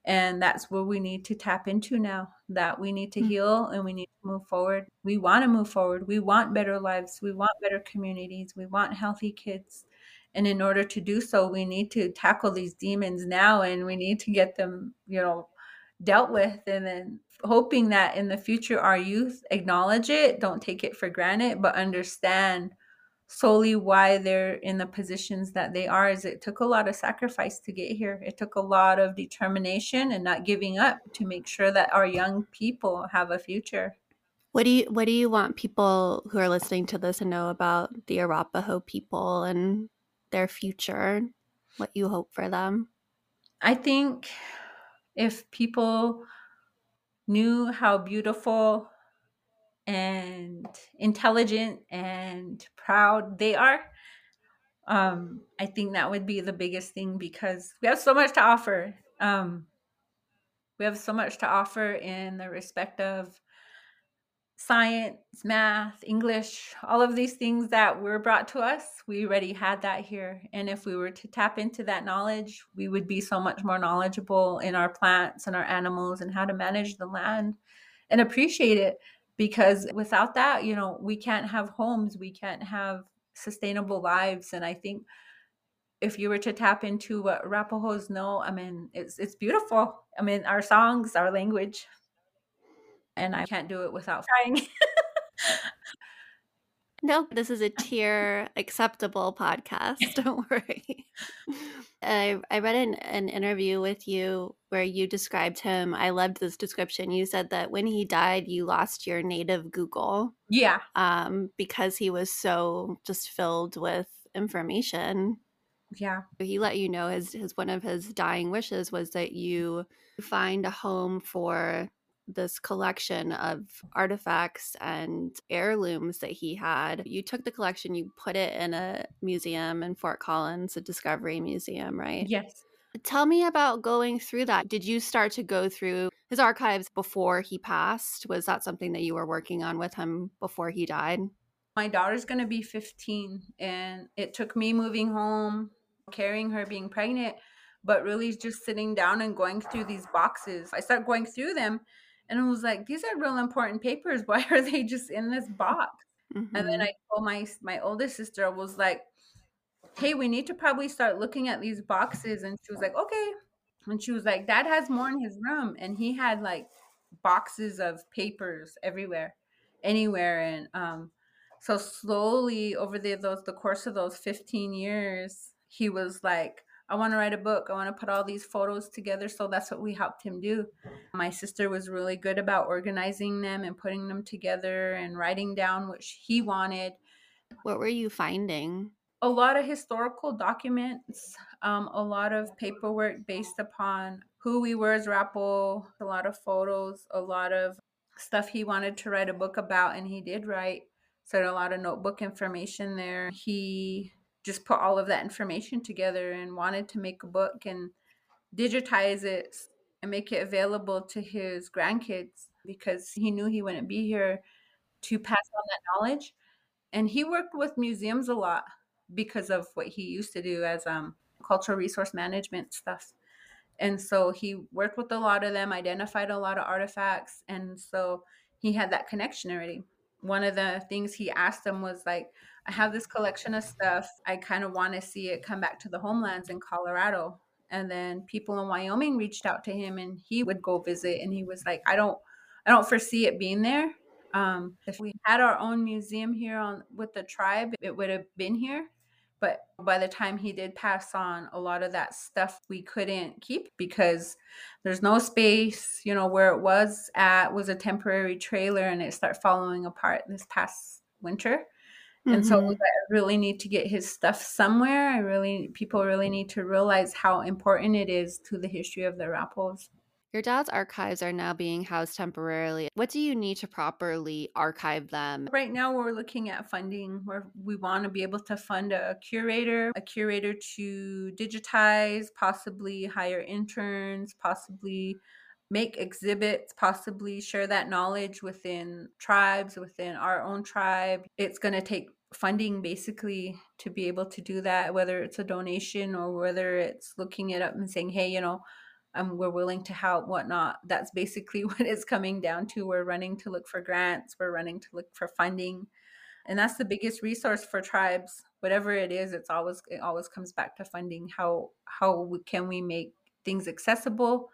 And that's what we need to tap into now, that we need to heal and we need to move forward. We want to move forward. We want better lives. We want better communities. We want healthy kids. And in order to do so, we need to tackle these demons now and we need to get them, you know, dealt with. And then hoping that in the future, our youth acknowledge it, don't take it for granted, but understand solely why they're in the positions that they are. Is it took a lot of sacrifice to get here. It took a lot of determination and not giving up to make sure that our young people have a future. What do you want people who are listening to this to know about the Arapaho people and their future? What you hope for them? I think if people knew how beautiful and intelligent and proud they are, I think that would be the biggest thing, because we have so much to offer. We have so much to offer in the respect of science, math, English, all of these things that were brought to us. We already had that here. And if we were to tap into that knowledge, we would be so much more knowledgeable in our plants and our animals and how to manage the land and appreciate it. because without that, you know, we can't have homes, we can't have sustainable lives. And I think if you were to tap into what Arapahoes know, I mean, it's beautiful. I mean, our songs, our language, and I can't do it without crying. No, this is a tier acceptable podcast. Don't worry. I read an interview with you where you described him. I loved this description. You said that when he died, you lost your native Google. Yeah. Because he was so just filled with information. Yeah. He let you know his one of his dying wishes was that you find a home for this collection of artifacts and heirlooms that he had. You took the collection, you put it in a museum in Fort Collins, a Discovery Museum, right? Yes. Tell me about going through that. Did you start to go through his archives before he passed? Was that something that you were working on with him before he died? My daughter's going to be 15, and it took me moving home, carrying her, being pregnant, but really just sitting down and going through these boxes. I started going through them. And I was like, these are real important papers. Why are they just in this box? Mm-hmm. And then I told my oldest sister, I was like, hey, we need to probably start looking at these boxes. And she was like, okay. And she was like, Dad has more in his room. And he had like boxes of papers everywhere, anywhere. And so slowly over the course of those 15 years, he was like, I want to write a book. I want to put all these photos together. So that's what we helped him do. My sister was really good about organizing them and putting them together and writing down what he wanted. What were you finding? A lot of historical documents, a lot of paperwork based upon who we were as Arapaho, a lot of photos, a lot of stuff he wanted to write a book about, and he did write. So a lot of notebook information there. He just put all of that information together and wanted to make a book and digitize it and make it available to his grandkids because he knew he wouldn't be here to pass on that knowledge. And he worked with museums a lot because of what he used to do as cultural resource management stuff. And so he worked with a lot of them, identified a lot of artifacts. And so he had that connection already. One of the things he asked them was like, I have this collection of stuff. I kind of want to see it come back to the homelands in Colorado. And then people in Wyoming reached out to him and he would go visit. And he was like, I don't foresee it being there. If we had our own museum here with the tribe, it would have been here. But by the time he did pass on, a lot of that stuff we couldn't keep because there's no space. You know, where it was at was a temporary trailer and it started falling apart this past winter. And mm-hmm. So I really need to get his stuff somewhere. People really need to realize how important it is to the history of the Arapahos. Your dad's archives are now being housed temporarily. What do you need to properly archive them? Right now we're looking at funding where we want to be able to fund a curator to digitize, possibly hire interns, possibly make exhibits, possibly share that knowledge within tribes, within our own tribe. It's going to take funding basically to be able to do that, whether it's a donation or whether it's looking it up and saying, hey, you know, we're willing to help, whatnot. That's basically what it's coming down to. We're running to look for grants. We're running to look for funding. And that's the biggest resource for tribes. Whatever it is, it always comes back to funding. How can we make things accessible?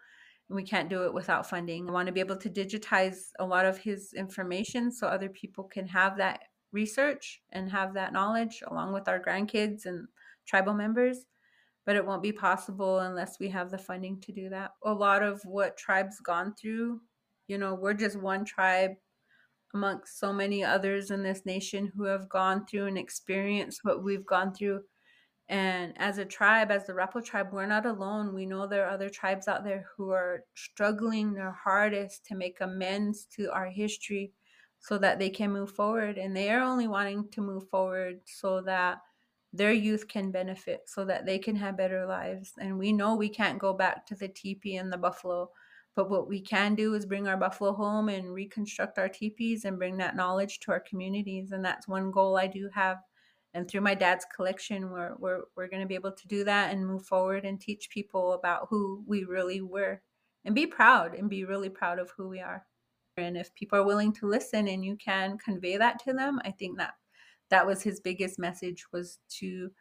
We can't do it without funding. I want to be able to digitize a lot of his information so other people can have that research and have that knowledge along with our grandkids and tribal members. But it won't be possible unless we have the funding to do that. A lot of what tribes gone through, you know, we're just one tribe amongst so many others in this nation who have gone through and experienced what we've gone through. And as a tribe, as the Arapaho tribe, we're not alone. We know there are other tribes out there who are struggling their hardest to make amends to our history so that they can move forward. And they are only wanting to move forward so that their youth can benefit, so that they can have better lives. And we know we can't go back to the teepee and the buffalo, but what we can do is bring our buffalo home and reconstruct our teepees and bring that knowledge to our communities. And that's one goal I do have. And through my dad's collection, we're going to be able to do that and move forward and teach people about who we really were and be proud and be really proud of who we are. And if people are willing to listen and you can convey that to them, I think that was his biggest message, was to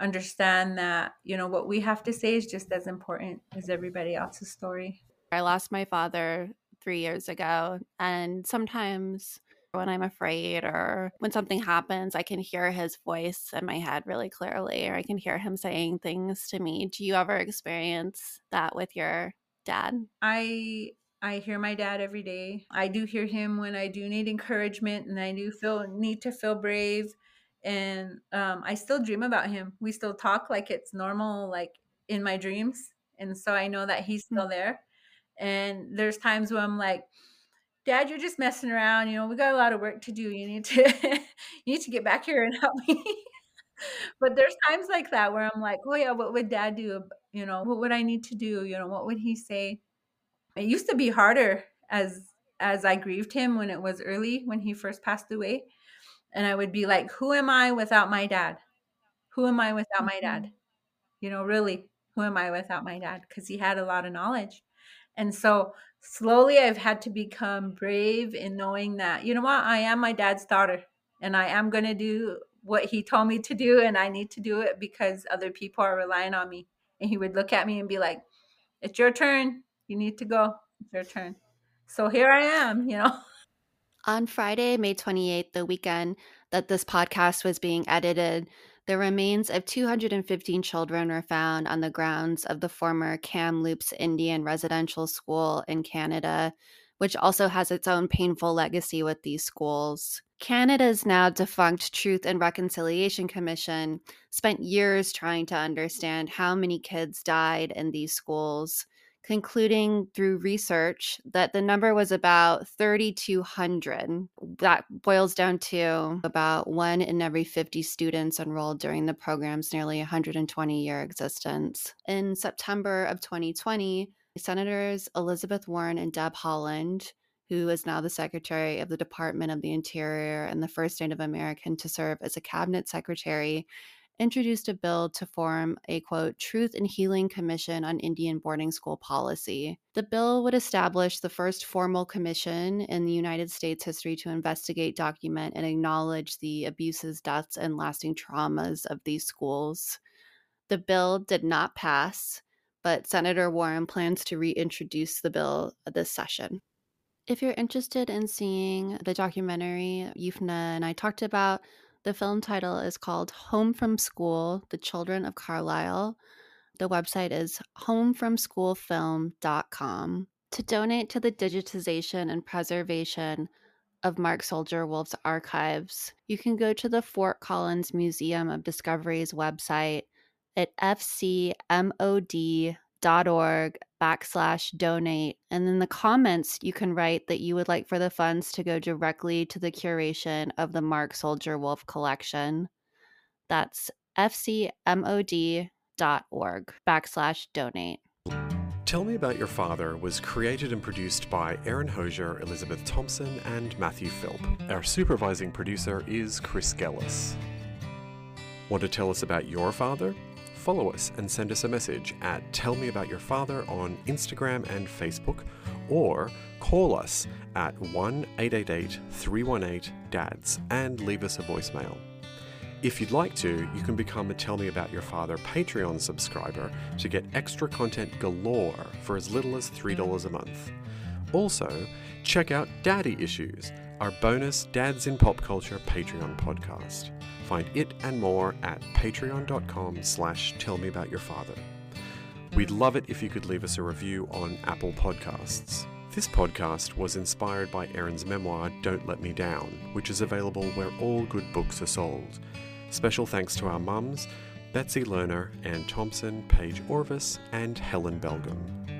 understand that, you know, what we have to say is just as important as everybody else's story. I lost my father 3 years ago, and sometimes when I'm afraid or when something happens, I can hear his voice in my head really clearly, or I can hear him saying things to me. Do you ever experience that with your dad? I hear my dad every day. I do hear him when I do need encouragement, and I do need to feel brave. And I still dream about him. We still talk like it's normal, like in my dreams. And so I know that he's still there. And there's times when I'm like, Dad, you're just messing around. You know, we got a lot of work to do. You need to get back here and help me. But there's times like that where I'm like, oh yeah, what would Dad do? You know, what would I need to do? You know, what would he say? It used to be harder as I grieved him when it was early, when he first passed away. And I would be like, who am I without my dad? Who am I without my dad? You know, really, who am I without my dad? Because he had a lot of knowledge. And so slowly I've had to become brave in knowing that, you know what, I am my dad's daughter, and I am going to do what he told me to do, and I need to do it because other people are relying on me. And he would look at me and be like, it's your turn. You need to go. It's your turn. So here I am, you know. On Friday, May 28th, the weekend that this podcast was being edited, the remains of 215 children were found on the grounds of the former Kamloops Indian Residential School in Canada, which also has its own painful legacy with these schools. Canada's now defunct Truth and Reconciliation Commission spent years trying to understand how many kids died in these schools, concluding through research that the number was about 3,200. That boils down to about 1 in every 50 students enrolled during the program's nearly 120-year existence. In September of 2020, Senators Elizabeth Warren and Deb Haaland, who is now the Secretary of the Department of the Interior and the first Native American to serve as a cabinet secretary, introduced a bill to form a, quote, Truth and Healing Commission on Indian Boarding School Policy. The bill would establish the first formal commission in the United States history to investigate, document, and acknowledge the abuses, deaths, and lasting traumas of these schools. The bill did not pass, but Senator Warren plans to reintroduce the bill this session. If you're interested in seeing the documentary Yufna and I talked about, the film title is called Home From School, The Children of Carlisle. The website is homefromschoolfilm.com. To donate to the digitization and preservation of Mark Soldier Wolf's archives, you can go to the Fort Collins Museum of Discovery's website at fcmod.org/donate. And in the comments, you can write that you would like for the funds to go directly to the curation of the Mark Soldier Wolf collection. That's fcmod.org/donate. Tell Me About Your Father was created and produced by Erin Hosier, Elizabeth Thompson, and Matthew Philp. Our supervising producer is Chris Gellis. Want to tell us about your father? Follow us and send us a message at Tell Me About Your Father on Instagram and Facebook, or call us at 1-888-318-DADS and leave us a voicemail. If you'd like to, you can become a Tell Me About Your Father Patreon subscriber to get extra content galore for as little as $3 a month. Also, check out Daddy Issues, our bonus Dads in Pop Culture Patreon podcast. Find it and more at patreon.com/tellmeaboutyourfather. We'd love it if you could leave us a review on Apple Podcasts. This podcast was inspired by Erin's memoir, Don't Let Me Down, which is available where all good books are sold. Special thanks to our mums, Betsy Lerner, Ann Thompson, Paige Orvis, and Helen Belgum.